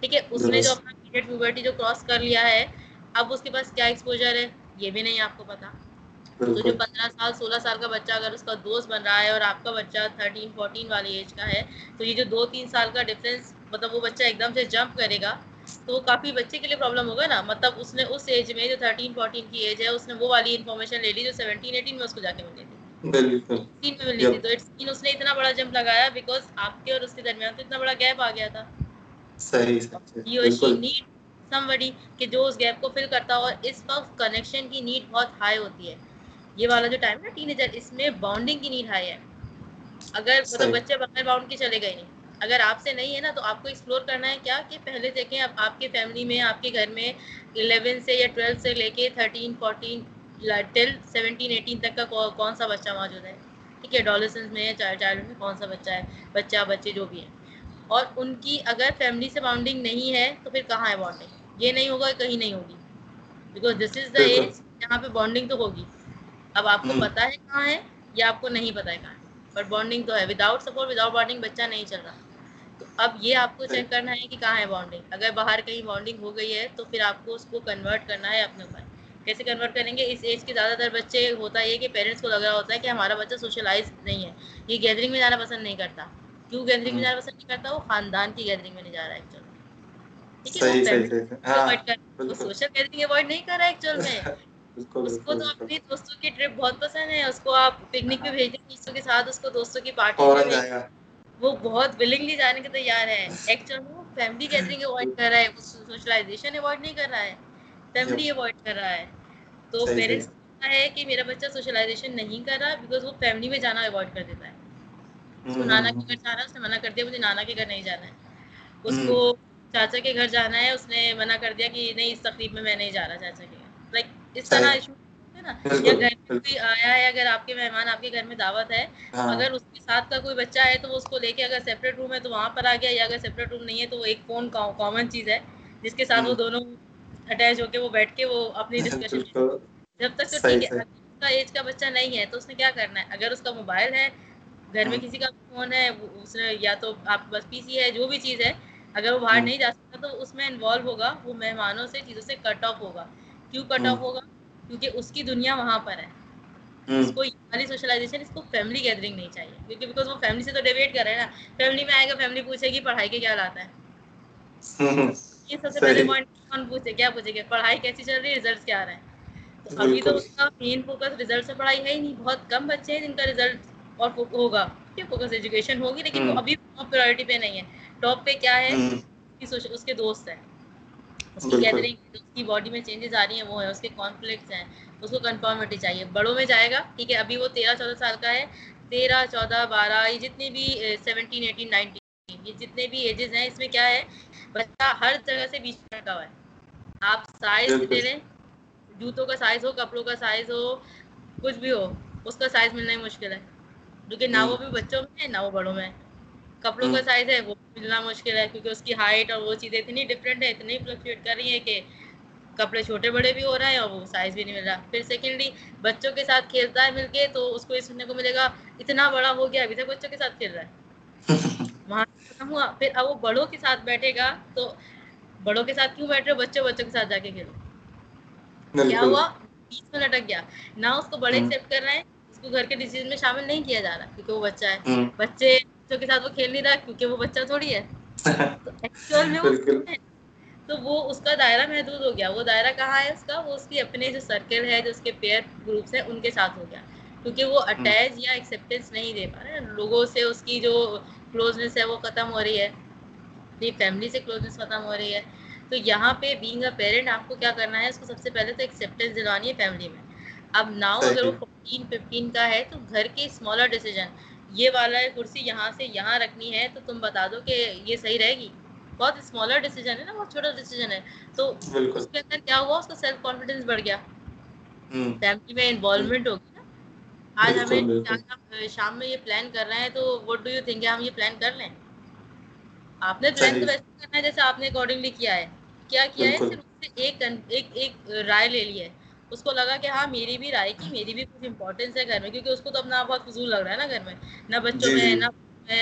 ٹھیک ہے. اس نے جو اپنا پیریڈ پیوبرٹی جو کراس کر لیا ہے, اب اس کے پاس کیا ایکسپوجر ہے یہ بھی نہیں آپ کو پتا. تو جو پندرہ سال سولہ سال کا بچہ اگر اس کا دوست بن رہا ہے اور آپ کا بچہ تھرٹین فورٹین والی ایج کا ہے, تو یہ جو دو تین سال کا ڈفرینس, مطلب وہ بچہ ایک دم سے جمپ کرے گا تو وہ کافی بچے کے لیے پرابلم ہوگا نا. مطلب اس نے اس ایج میں جو تھرٹین فورٹین کی ایج ہے, اس نے وہ والی انفارمیشن لے لی جو سیونٹین ایٹین میں اس کو جا کے ملے تھی, سیونٹین میں ملے تھی. تو اٹس مین اس نے اتنا بڑا جمپ لگایا بیکاز آپ کے اور اس کے درمیان تو اتنا بڑا گیپ آ گیا تھا. صحیح صحیح. somebody کہ جو اس گیپ کو فل کرتا ہو. اور اس وقت کنیکشن کی نیڈ بہت ہائی ہوتی ہے. یہ والا جو ٹائم ہے ٹین ایجر, اس میں باؤنڈنگ کی نیڈ ہائی ہے. اگر مطلب بچے بغیر باؤنڈ کے چلے گئے نہیں, اگر آپ سے نہیں ہے نا, تو آپ کو ایکسپلور کرنا ہے کیا کہ پہلے دیکھیں اب آپ کے فیملی میں, آپ کے گھر میں الیون سے یا ٹویلو سے لے کے thirteen fourteen till seventeen eighteen تک کا کون سا بچہ موجود ہے, ٹھیک ہے. ایڈولسنس میں یا چائلڈہڈ میں کون سا بچہ ہے, بچہ بچے جو بھی ہیں. اور ان کی اگر فیملی سے باؤنڈنگ نہیں ہے تو پھر کہاں ہے باؤنڈنگ؟ یہ نہیں ہوگا کہیں نہیں ہوگی, because this is the age جہاں پہ باؤنڈنگ تو ہوگی. اب آپ کو پتا ہے کہاں ہے یا آپ کو نہیں پتا ہے کہاں ہے, بٹ باؤنڈنگ تو ہے. وداؤٹ سپورٹ, وداؤٹ باؤنڈنگ بچہ نہیں چل رہا. تو اب یہ آپ کو چیک کرنا ہے کہ کہاں ہے باؤنڈنگ. اگر باہر کہیں باؤنڈنگ ہو گئی ہے تو پھر آپ کو اس کو کنورٹ کرنا ہے اپنے اوپر. کیسے کنورٹ کریں گے؟ اس ایج کے زیادہ تر بچے ہوتا یہ کہ پیرنٹس کو لگ رہا ہوتا ہے کہ ہمارا بچہ سوشلائز نہیں ہے, یہ گیدرنگ میں جانا پسند نہیں کرتا. کیوں گیدرنگ میں جانا پسند نہیں کرتا؟ وہ خاندان کی گیدرنگ میں نہیں جا رہا ایکچوئل, ٹھیک ہے. وہ سوشل گیدرنگ اوائڈ نہیں کر رہا ایکچوئل میں. اس کو تو اپنے دوستوں کی ٹرپ بہت پسند ہے, اس کو آپ پکنک پہ بھیج دیں دوستوں کے ساتھ, اس کو دوستوں کی پارٹی میں بھیج دیں, وہ بہت ولنگلی جانے کے تیار ہے. ایکچوئل میں وہ فیملی گیدرنگ اوائڈ کر رہا ہے, وہ سوشلائزیشن اوائڈ نہیں کر رہا ہے, فیملی اوائڈ کر رہا ہے. تو پیرنٹس کو ہے کہ میرا بچہ سوشلائزیشن نہیں کر رہا بیکاز وہ فیملی میں جانا اوائڈ کر دیتا ہے. اس کو نانا کے گھر جانا ہے, اس نے منع کر دیا مجھے نانا کے گھر نہیں جانا ہے. اس کو چاچا کے گھر جانا ہے, اس نے منع کر دیا کہ نہیں اس تقریب میں میں نہیں جا رہا چاچا کے گھر. لائک اس طرح ایشو ہے نا. یا گھر میں کوئی آیا ہے, اگر آپ کے مہمان آپ کے گھر میں دعوت ہے, اگر اس کے ساتھ کا کوئی بچہ ہے تو وہ اس کو لے کے, اگر سیپریٹ روم ہے تو وہاں پر آ گیا, یا اگر سیپریٹ روم نہیں ہے تو وہ ایک فون کامن چیز ہے جس کے ساتھ وہ دونوں اٹیچ ہو کے وہ بیٹھ کے وہ اپنی ڈسکشن. جب تک تو ٹھیک ہے, اس کا ایج کا بچہ نہیں ہے تو اس نے کیا کرنا ہے. اگر اس کا موبائل ہے, گھر میں کسی کا فون ہے, اس نے یا تو آپ کے پاس پی سی ہے, جو بھی چیز ہے, اگر وہ باہر نہیں جا سکتا تو اس میں انوالو ہوگا. وہ مہمانوں سے, چیزوں سے کٹ آف ہوگا. کیوں کٹ آف ہوگا؟ کیونکہ اس کی دنیا وہاں پر ہے. اس کو والی سوشلائزیشن, اس کو فیملی گیدرنگ نہیں چاہیے کیونکہ بیکاز وہ فیملی سے تو ڈیبیٹ کر رہے ہیں نا. فیملی میں آئے گا, فیملی پوچھے گی پڑھائی کے کیا لاتا ہے. یہ سب سے پہلے پوائنٹ کون پوچھے, کیا پوچھے گا, پڑھائی کیسی چل رہی ہے, ریزلٹس کیا آ رہے ہیں. تو ابھی تو اس کا مین فوکس ریزلٹ سے پڑھائی ہے ہی نہیں. بہت کم بچے ہیں جن کا ریزلٹ اور ہوگا, فوکس ایجوکیشن ہوگی, لیکن وہ ابھی ٹاپ پرائرٹی پہ نہیں ہے. ٹاپ پہ کیا ہے؟ اس کے دوست ہیں, اس کی کیدرنگ کی باڈی میں چینجز آ رہی ہیں وہ ہے اس کے کانفلکٹس ہیں اس کو کنفرمٹی چاہیے. بڑوں میں جائے گا ٹھیک ہے ابھی وہ تیرہ چودہ سال کا ہے, تیرہ چودہ بارہ یہ جتنے بھی سیونٹین ایٹین نائنٹین یہ جتنے بھی ایجز ہیں اس میں کیا ہے بچہ ہر جگہ سے بیچ میں ہوا ہے. آپ سائز دے لیں, جوتوں کا سائز ہو, کپڑوں کا سائز ہو, کچھ بھی ہو, اس کا سائز ملنا ہی مشکل ہے کیونکہ نہ وہ بھی بچوں میں ہے نہ وہ بڑوں میں ہے. کپڑوں کا سائز ہے وہ ملنا مشکل ہے کیونکہ اس کی ہائٹ اور وہ چیزیں اتنی ڈفرینٹ ہے, اتنی فلکچویٹ کر رہی ہیں کہ کپڑے چھوٹے بڑے بھی ہو رہے ہیں اور وہ سائز بھی نہیں مل رہا. پھر سیکنڈلی بچوں کے ساتھ کھیلتا ہے مل کے تو اس کو یہ سننے کو ملے گا اتنا بڑا ہو گیا ابھی تک بچوں کے ساتھ کھیل رہا ہے, وہاں ختم ہوا. پھر اب وہ بڑوں کے ساتھ بیٹھے گا تو بڑوں کے ساتھ کیوں بیٹھ رہے ہو, بچوں بچوں کے ساتھ جا کے کھیلو. کیا ہوا, بیچ میں لٹک گیا. نہ اس کو بڑے ایکسیپٹ کر رہے ہیں, اس کو گھر کے ڈیسیزن میں شامل نہیں کیا جا رہا کیونکہ وہ بچہ ہے. بچے بچوں کے ساتھ وہ کھیل نہیں رہا کیونکہ وہ بچہ تھوڑی ہے, ایکچوئل میں وہ ہے تو وہ اس کا دائرہ محدود ہو گیا. وہ دائرہ کہاں ہے اس کا, وہ اس کی اپنے جو سرکل ہے جو اس کے پیئر گروپس ہیں ان کے ساتھ ہو گیا کیونکہ وہ اٹیچ یا ایکسیپٹینس نہیں دے پا رہا ہے لوگوں سے. اس کی جو کلوزنس ہے وہ ختم ہو رہی ہے, اپنی فیملی سے کلوزنس ختم ہو رہی ہے. تو یہاں پہ بینگ اے پیرنٹ آپ کو کیا کرنا ہے, اس کو سب سے پہلے تو ایکسیپٹینس دلانی ہے فیملی میں. اب ناؤ اگر وہ فورٹین ففٹین کا ہے تو گھر کے اسمالر ڈیسیجن, یہ والا کرسی یہاں سے یہاں رکھنی ہے تو تم بتا دو کہ یہ صحیح رہے گی, بہت اسمالر ڈیسیجن ہے نا, بہت چھوٹا ڈیسیجن ہے. تو اس کے اندر کیا ہوا, اس کا سیلف کانفیڈینس بڑھ گیا, فیملی میں انوالومنٹ ہو گئی نا. آج ہمیں شام میں یہ پلان کر رہے ہیں تو واٹ ڈو یو تھنک, ہم یہ پلان کر لیں. آپ نے پلان تو ویسے کرنا ہے جیسے آپ نے اکارڈنگلی کیا ہے. کیا کیا ہے, صرف اس سے ایک ایک ایک رائے لے لی ہے. اس کو لگا کہ ہاں میری بھی رائے کی, میری بھی کچھ امپورٹینس ہے گھر میں, کیونکہ اس کو تو اپنا بہت فضول لگ رہا ہے نا گھر میں, نہ بچوں میں نہ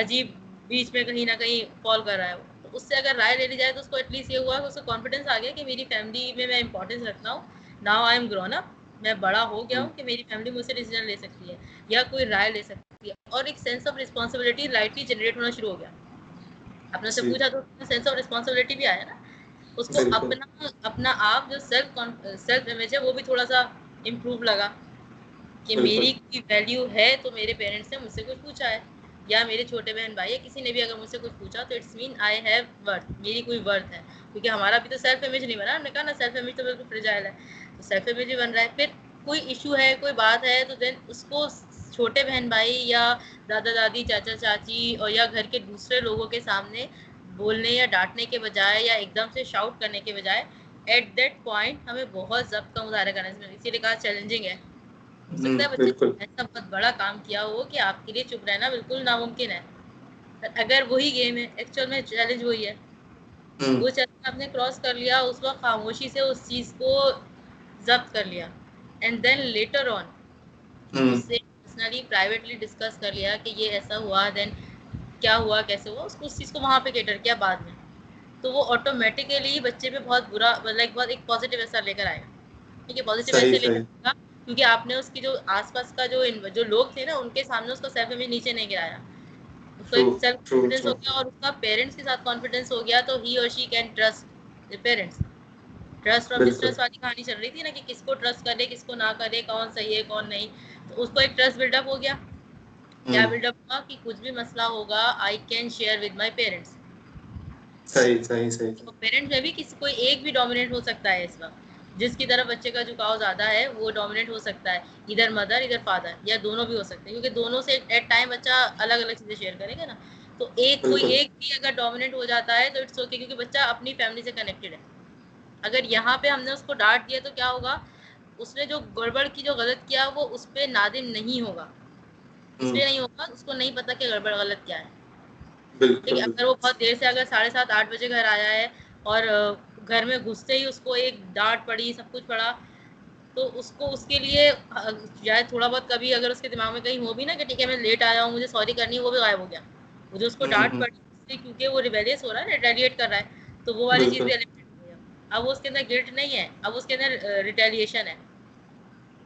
عجیب بیچ میں کہیں نہ کہیں فال کر رہا ہے. تو اس سے اگر رائے لے لی جائے تو اس کو ایٹ لیسٹ یہ ہوا کہ اس کو کانفیڈینس آ گیا کہ میری فیملی میں میں امپورٹینس رکھتا ہوں. Now I am grown up, میں بڑا ہو گیا ہوں کہ میری فیملی مجھ سے ڈیسیزن لے سکتی ہے یا کوئی رائے لے سکتی ہے. اور ایک sense of responsibility lightly generate ہونا شروع ہو گیا. آپ نے اس سے پوچھا تو سینس آف رسپانسبلٹی بھی آیا نا اس کو, اپنا اپنا آپ جو سیلف سیلف امیج ہے وہ بھی تھوڑا سا امپروو لگا کہ میری کی ویلیو ہے. تو میرے پیرنٹس نے مجھ سے کچھ پوچھا ہے یا میرے چھوٹے بہن بھائی یا کسی نے بھی اگر مجھ سے کچھ پوچھا تو it's mean I have worth, میری کوئی ورتھ ہے. کیونکہ ہمارا بھی تو سیلف امیج نہیں بنا, ہم نے کہا نا سیلف امیج تو بالکل فریجائل ہے, تو سیلف امیج بھی بن رہا ہے. پھر کوئی ایشو ہے کوئی بات ہے تو دین اس کو چھوٹے بہن بھائی یا دادا دادی چاچا چاچی اور یا گھر کے دوسرے لوگوں کے سامنے بولنے یا ڈانٹنے کے بجائے یا ایک دم سے شاؤٹ کرنے کے بجائے ایٹ دیٹ پوائنٹ ہمیں بہت ضبط کا مظاہرہ کرنا ہے. اسی لیے کہا چیلنجنگ ہے, ہو سکتا ہے بچے ایسا بہت بڑا کام کیا ہو کہ آپ کے لیے چپ رہنا بالکل ناممکن ہے. اگر وہی گیم ہے ایکچوئل میں چیلنج وہی ہے, وہ چیلنج آپ نے کراس کر لیا, اس وقت خاموشی سے اس چیز کو ضبط کر لیا اینڈ دین لیٹر آن اس سے پرسنلی پرائیویٹلی ڈسکس کر لیا کہ یہ ایسا ہوا, دین کیا ہوا کیسے ہوا, اس کو اس چیز کو وہاں پہ کیٹر کیا بعد میں. تو وہ آٹومیٹیکلی بچے پہ بہت برا لائک بہت ایک پازیٹیو اثر لے کر آئے گا. ٹھیک ہے, پازیٹیو اثر لے کر آئے گا کیونکہ آپ نے اس کی جو آس پاس کا جو جو لوگ تھے نا ان کے سامنے اس کو سیلف امیج نیچے نہیں گرایا, اس کو ایک سیلف کانفیڈینس ہو گیا اور اس کا پیرنٹس کے ساتھ کانفیڈینس ہو گیا. تو ہی اور she can trust the parents. Trust اور مسٹرس والی کہانی چل رہی تھی نا کہ کس کو ٹرسٹ کرے کس کو نہ کرے, کون صحیح ہے کون نہیں. تو اس کو ایک ٹرسٹ بلڈ اپ ہو گیا. کیا بلڈ اپ ہوا کہ کچھ بھی مسئلہ ہوگا I can share with my parents. صحیح صحیح صحیح. تو پیرنٹس میں بھی کسی کوئی ایک بھی ڈومیننٹ ہو سکتا ہے اس وقت, جس کی طرف بچے کا جھکاؤ زیادہ ہے وہ ڈومیننٹ ہو سکتا ہے, ادھر مدر ادھر فادر یا دونوں بھی ہو سکتے ہیں کیونکہ دونوں سے ایٹ ٹائم بچہ الگ الگ چیزیں شیئر کرے گا نا. تو ایک کوئی ایک بھی اگر ڈومیننٹ ہو جاتا ہے تو اٹس اوکے کیونکہ بچہ اپنی فیملی سے کنیکٹیڈ ہے. اگر یہاں پہ ہم نے اس کو ڈانٹ دیا تو کیا ہوگا, اس نے جو گڑبڑ کی جو غلط کیا وہ اس پہ نادم نہیں ہوگا, اس لیے نہیں ہوگا اس کو نہیں پتا کہ گڑبڑ غلط کیا ہے. بالکل. اگر وہ بہت دیر سے اگر ساڑھے سات آٹھ بجے گھر آیا ہے اور گھر میں گھستے ہی اس کو ایک ڈانٹ پڑی سب کچھ پڑا تو اس کو اس کے لیے شاید تھوڑا بہت کبھی اگر اس کے دماغ میں کہیں ہو بھی نا کہ ٹھیک ہے میں لیٹ آیا ہوں مجھے سوری کرنی, وہ بھی غائب ہو گیا. وہ جو اس کو ڈانٹ پڑی اس سے کیونکہ وہ ریبیلیس ہو رہا ہے, ریٹیلیٹ کر رہا ہے, تو وہ والی چیز بھی ایلیمنٹ ہو گیا. اب وہ اس کے اندر گلٹ نہیں ہے, اب اس کے اندر ریٹیلیشن ہے.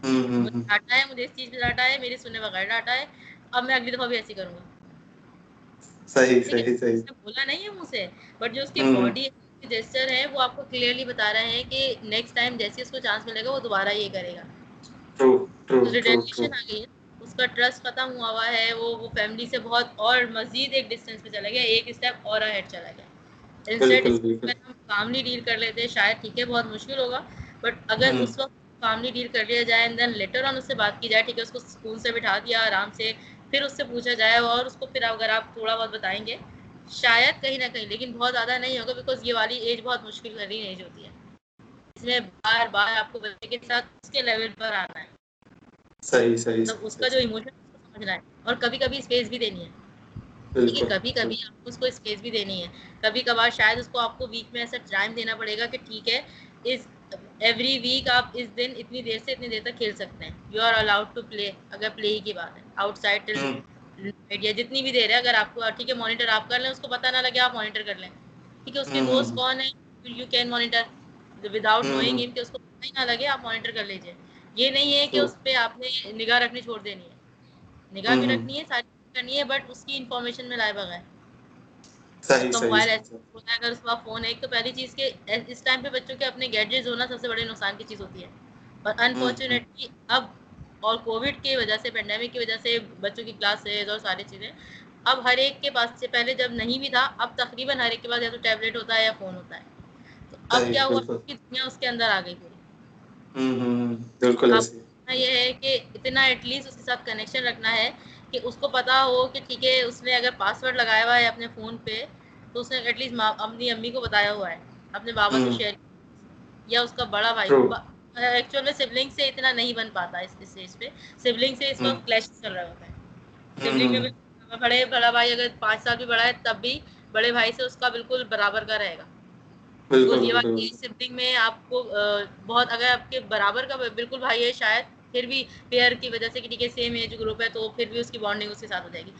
مجھے ڈانٹا ہے, مجھے اس چیز پہ ڈانٹا ہے, میرے سننے بغیر ڈانٹا ہے, اب میں اگلی دفعہ بھی ایسے کروں گا. صحیح صحیح صحیح. اس نے بولا نہیں ہے منہ سے بٹ جو اس کی باڈی کے جیسچر ہے وہ آپ کو کلیئرلی بتا رہے ہیں کہ نیکسٹ ٹائم جیسے اس کو چانس ملے گا وہ دوبارہ یہ کرے گا. True true. ریٹیلیشن آ گئی ہے, اس کا ٹرسٹ ختم ہوا ہوا ہے, وہ وہ فیملی سے بہت اور مزید ایک ڈسٹینس پہ چلا گیا, ایک اسٹیپ اور ہیڈ چلا گیا. انسٹیڈ ہم فیملی ڈیل کر لیتے شاید ٹھیک ہے بہت مشکل ہوگا بٹ اگر اس وقت فیملی ڈیل کر لیا جائے اینڈ دین لیٹر آن اس سے بات کی جائے ٹھیک ہے اس کو سکون سے بٹھا دیا آرام سے پھر اس سے پوچھا جائے اور اس کو پھر اگر آپ تھوڑا بہت بتائیں گے شاید کہیں نہ کہیں لیکن بہت زیادہ نہیں ہوگا بیکاز یہ والی ایج بہت مشکل کرنی ایج ہوتی ہے اس میں بار بار آپ کو بچے کے ساتھ اس کے لیول پر آنا ہے صحیح صحیح مطلب اس کا جو ایموشن سمجھنا ہے اور کبھی کبھی اسپیس بھی دینی ہے ٹھیک ہے کبھی کبھی آپ کو اس کو اسپیس بھی دینی ہے کبھی کبھار شاید اس کو آپ کو ویک میں ایسا ٹائم دینا پڑے گا کہ ٹھیک ہے اس ایوری ویک آپ اس دن اتنی دیر سے اتنی دیر تک کھیل سکتے ہیں you are allowed to play اگر پلے ہی کی بات ہے آؤٹ سائڈ ٹل یا جتنی بھی دیر ہے اگر آپ کو ٹھیک ہے مانیٹر آپ کر لیں اس کو پتہ نہ لگے آپ مانیٹر کر لیں ٹھیک ہے اس کے گولز کون ہیں you can monitor without knowing ہم کہ اس کو پتہ ہی نہ لگے آپ مانیٹر کر لیجیے یہ نہیں ہے کہ اس پہ آپ نے نگاہ رکھنی چھوڑ دینی ہے نگاہ بھی رکھنی ہے ساری کرنی ہے بٹ اس کی انفارمیشن میں لائے بغیر صحیح صحیح موبائل ایسے ہوتا ہے اگر اس کا فون ہے ایک تو پہلی چیز کہ اس ٹائم پہ بچوں کے اپنے گیجٹس ہونا سب سے بڑے نقصان کی چیز ہوتی ہے اور انفارچونیٹلی اب اور کووڈ کی وجہ سے پینڈیمک کی وجہ سے بچوں کی کلاسز اور ساری چیزیں اب ہر ایک کے پاس سے پہلے جب نہیں بھی تھا اب تقریباً ہر ایک کے پاس یا تو ٹیبلیٹ ہوتا ہے یا فون ہوتا ہے تو اب کیا ہوا کہ دنیا اس کے اندر آ گئی پوری بالکل یہ ہے کہ اتنا ایٹ لیسٹ اس کے ساتھ کنیکشن رکھنا ہے کہ اس کو پتا ہو کہ ٹھیک ہے اس نے اگر پاسورڈ لگایا ہوا ہے اپنے فون پہ تو اس نے ایٹ لیسٹ اپنی امی کو بتایا ہوا ہے اپنے بابا سے شیئر یا اس کا بڑا بھائی ایکچوئل میں سبلنگ سے اتنا نہیں بن پاتا اس اسٹیج پہ سبلنگ سے اس وقت کلیش چل رہا ہوتا ہے سبلنگ میں بڑے بڑا بھائی اگر پانچ سال بھی بڑا ہے تب بھی بڑے بھائی سے اس کا بالکل برابر کا رہے گا بالکل یہ بات کہ سبلنگ میں آپ کو بہت اگر آپ کے برابر کا بالکل بھائی ہے شاید پھر بھی پیئر کی وجہ سے کہ ٹھیک ہے سیم ایج گروپ ہے تو پھر بھی اس کی بانڈنگ اس کے ساتھ ہو جائے گی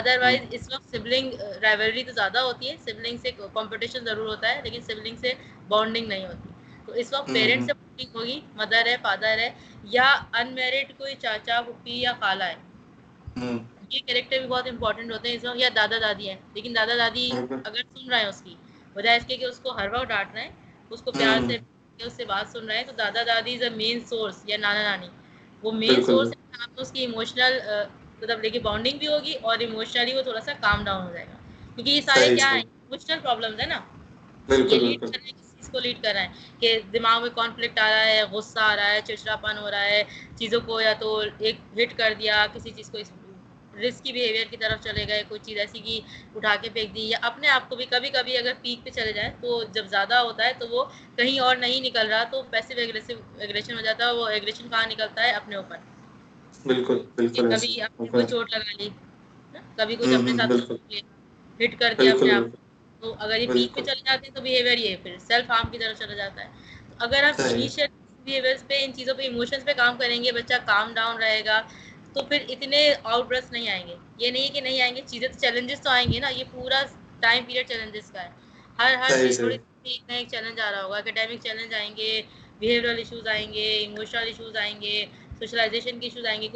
ادروائز اس وقت سبلنگ رائیولری تو زیادہ ہوتی ہے سبلنگ سے کمپٹیشن ضرور ہوتا ہے لیکن سبلنگ سے بانڈنگ نہیں ہوتی تو اس وقت پیرنٹس سے بانڈنگ ہوگی مدر ہے فادر ہے یا ان میرڈ کوئی چاچا پھوپھی یا خالہ ہے یہ کریکٹر بھی بہت امپورٹنٹ ہوتے ہیں اس وقت یا دادا دادی ہیں لیکن دادا دادی اگر سن رہے ہیں اس کی بجائے اس کے کہ اس کو ہر وقت ڈانٹ رہے ہیں اس کو پیار سے اس سے بات سن رہے ہیں تو دادا دادی از اے مین سورس یا نانا نانی وہ مین سورس ہے آپ کو اس کی ایموشنل مطلب لے کے بانڈنگ بھی ہوگی اور ایموشنلی وہ تھوڑا سا کام ڈاؤن ہو جائے گا کیونکہ یہ سارے کیا ہیں ایموشنل پرابلمز ہیں نا یہ لیڈ کر رہے ہیں کس چیز کو لیڈ کر رہے ہیں کہ دماغ میں کانفلکٹ آ رہا ہے غصہ آ رہا ہے چڑچڑاپن ہو رہا ہے چیزوں کو یا تو ایک ہٹ کر دیا کسی چیز کو رسکی بیہیویئر کی طرف چلے گئے کوئی چیز ایسی کی اٹھا کے پھینک دی یا اپنے آپ کو بھی کبھی کبھی اگر پیک پہ چلے جائیں تو جب زیادہ ہوتا ہے تو وہ کہیں اور نہیں نکل رہا تو پیسو اگریسو ایگریشن ہو جاتا ہے وہ ایگریشن کہاں نکلتا ہے اپنے اوپر بالکل بالکل کبھی اپنے کو چوٹ لگا لی کبھی کچھ اپنے ساتھ ہٹ کر دیا اپنے آپ تو اگر یہ پیک پہ چلے جاتے ہیں تو بیہیویئر یہ پھر سیلف ہارم کی طرف چلا جاتا ہے تو اگر آپ انیشیل بیہیویئرس پہ ان چیزوں پہ ایموشنس پہ کام کریں گے بچہ کام ڈاؤن رہے گا تو پھر اتنے آؤٹ برسٹ نہیں آئیں گے یہ نہیں کہ نہیں آئیں گے چیزیں تو چیلنجز تو آئیں گے نا یہ پورا ٹائم پیریڈ چیلنجز کا ہے ہر ہر تھوڑی ایک نہ ایک چیلنج آ رہا ہوگا اکیڈمک چیلنج آئیں گے بیہیویئرل ایشوز آئیں گے ایموشنل ایشوز آئیں گے سوشلائزیشن کے ایشوز آئیں گے